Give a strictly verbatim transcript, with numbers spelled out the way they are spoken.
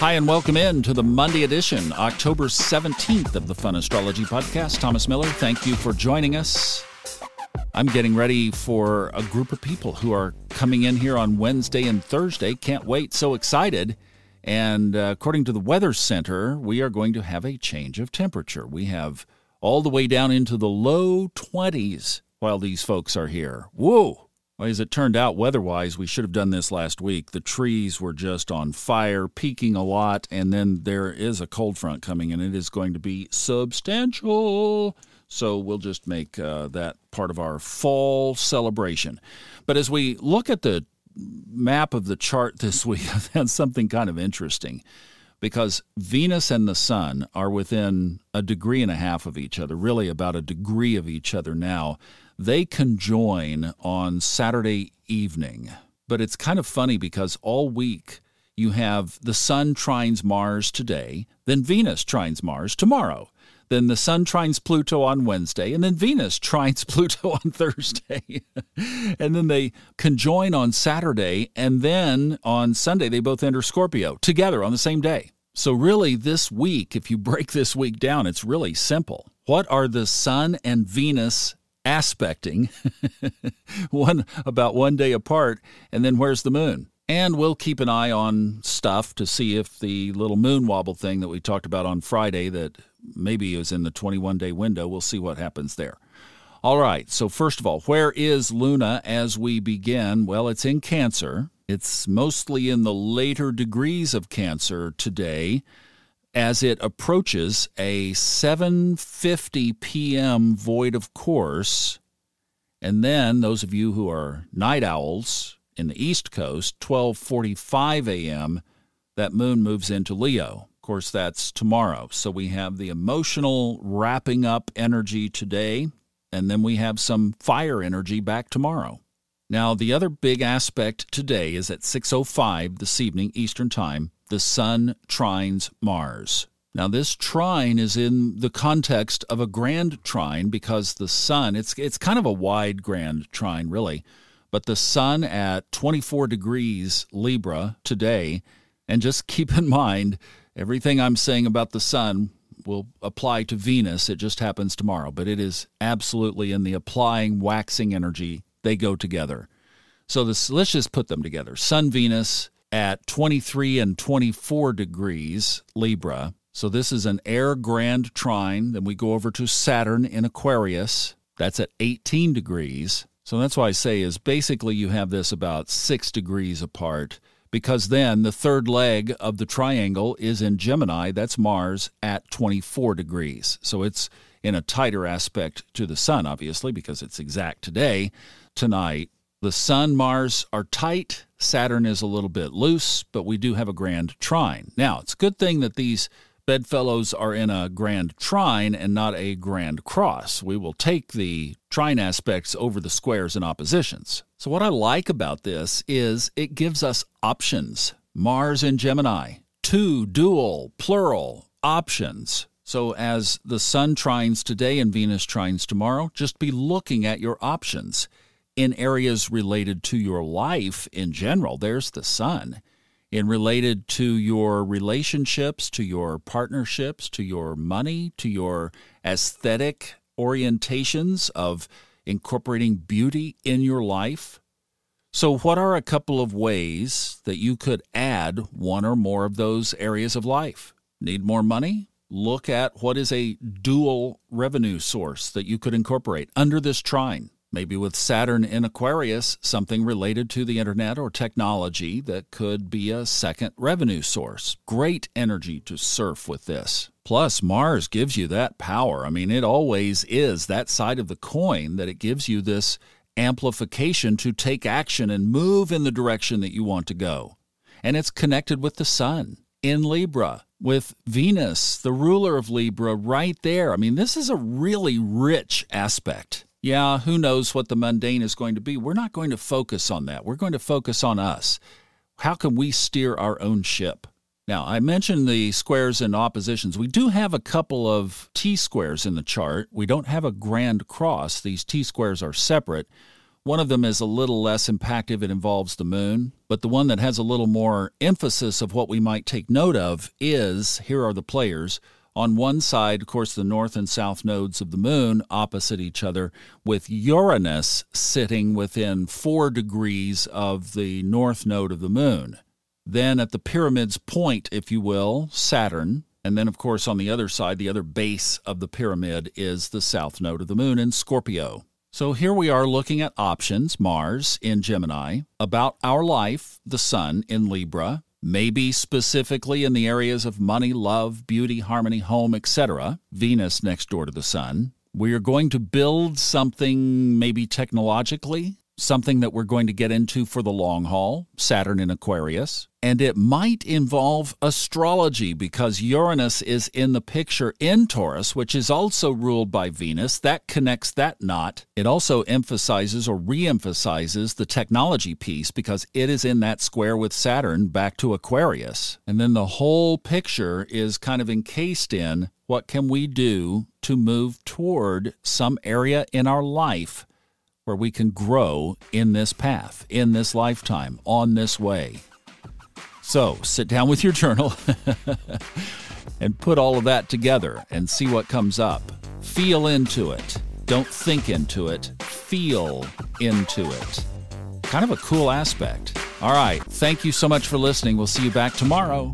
Hi, and welcome in to the Monday edition, October seventeenth of the Fun Astrology Podcast. Thomas Miller, thank you for joining us. I'm getting ready for a group of people who are coming in here on Wednesday and Thursday. Can't wait. So excited. And uh, according to the Weather Center, we are going to have a change of temperature. We have all the way down into the low twenties while these folks are here. Whoa! Well, as it turned out, weather-wise, we should have done this last week. The trees were just on fire, peaking a lot, and then there is a cold front coming, and it is going to be substantial. So we'll just make uh, that part of our fall celebration. But as we look at the map of the chart this week, I've had something kind of interesting, because Venus and the Sun are within a degree and a half of each other, really about a degree of each other now. They conjoin on Saturday evening, but it's kind of funny because all week you have the Sun trines Mars today, then Venus trines Mars tomorrow, then the Sun trines Pluto on Wednesday, and then Venus trines Pluto on Thursday. And then they conjoin on Saturday, and then on Sunday they both enter Scorpio together on the same day. So really this week, if you break this week down, it's really simple. What are the Sun and Venus aspecting one about one day apart, and then where's the moon? And we'll keep an eye on stuff to see if the little moon wobble thing that we talked about on Friday that maybe is in the twenty-one day window, we'll see what happens there. All right, so first of all, where is Luna as we begin? Well, it's in Cancer. It's mostly in the later degrees of Cancer today, as it approaches a seven fifty p.m. void of course. And then those of you who are night owls in the East Coast, twelve forty-five a.m., that moon moves into Leo. Of course, that's tomorrow. So we have the emotional wrapping up energy today, and then we have some fire energy back tomorrow. Now, the other big aspect today is at six oh five this evening Eastern Time, the Sun trines Mars. Now, this trine is in the context of a grand trine because the Sun, it's it's kind of a wide grand trine, really, but the Sun at twenty-four degrees Libra today, and just keep in mind, everything I'm saying about the Sun will apply to Venus. It just happens tomorrow, but it is absolutely in the applying, waxing energy. They go together. So this, let's just put them together. Sun, Venus at twenty-three and twenty-four degrees Libra. So this is an air grand trine. Then we go over to Saturn in Aquarius. That's at eighteen degrees. So that's why I say is basically you have this about six degrees apart, because then the third leg of the triangle is in Gemini. That's Mars at twenty-four degrees. So it's in a tighter aspect to the Sun, obviously, because it's exact today. Tonight, the Sun, Mars are tight. Saturn is a little bit loose, but we do have a grand trine. Now, it's a good thing that these bedfellows are in a grand trine and not a grand cross. We will take the trine aspects over the squares and oppositions. So what I like about this is it gives us options. Mars in Gemini, two dual, plural options. So as the Sun trines today and Venus trines tomorrow, just be looking at your options in areas related to your life in general. There's the Sun. In related to your relationships, to your partnerships, to your money, to your aesthetic orientations of incorporating beauty in your life. So what are a couple of ways that you could add one or more of those areas of life? Need more money? Look at what is a dual revenue source that you could incorporate under this trine. Maybe with Saturn in Aquarius, something related to the internet or technology that could be a second revenue source. Great energy to surf with this. Plus, Mars gives you that power. I mean, it always is that side of the coin that it gives you this amplification to take action and move in the direction that you want to go. And it's connected with the Sun in Libra, with Venus, the ruler of Libra, right there. I mean, this is a really rich aspect. Yeah, who knows what the mundane is going to be. We're not going to focus on that. We're going to focus on us. How can we steer our own ship? Now, I mentioned the squares and oppositions. We do have a couple of T-squares in the chart. We don't have a grand cross. These T-squares are separate. One of them is a little less impactive. It involves the moon. But the one that has a little more emphasis of what we might take note of is, here are the players. On one side, of course, the north and south nodes of the moon opposite each other, with Uranus sitting within four degrees of the north node of the moon. Then at the pyramid's point, if you will, Saturn. And then, of course, on the other side, the other base of the pyramid is the south node of the moon in Scorpio. So here we are looking at options, Mars in Gemini, about our life, the sun in Libra, maybe specifically in the areas of money, love, beauty, harmony, home, et cetera, Venus next door to the sun. We are going to build something maybe technologically, something that we're going to get into for the long haul, Saturn in Aquarius. And it might involve astrology because Uranus is in the picture in Taurus, which is also ruled by Venus. That connects that knot. It also emphasizes or re-emphasizes the technology piece because it is in that square with Saturn back to Aquarius. And then the whole picture is kind of encased in what can we do to move toward some area in our life where we can grow in this path, in this lifetime, on this way. So sit down with your journal and put all of that together and see what comes up. Feel into it. Don't think into it. Feel into it. Kind of a cool aspect. All right. Thank you so much for listening. We'll see you back tomorrow.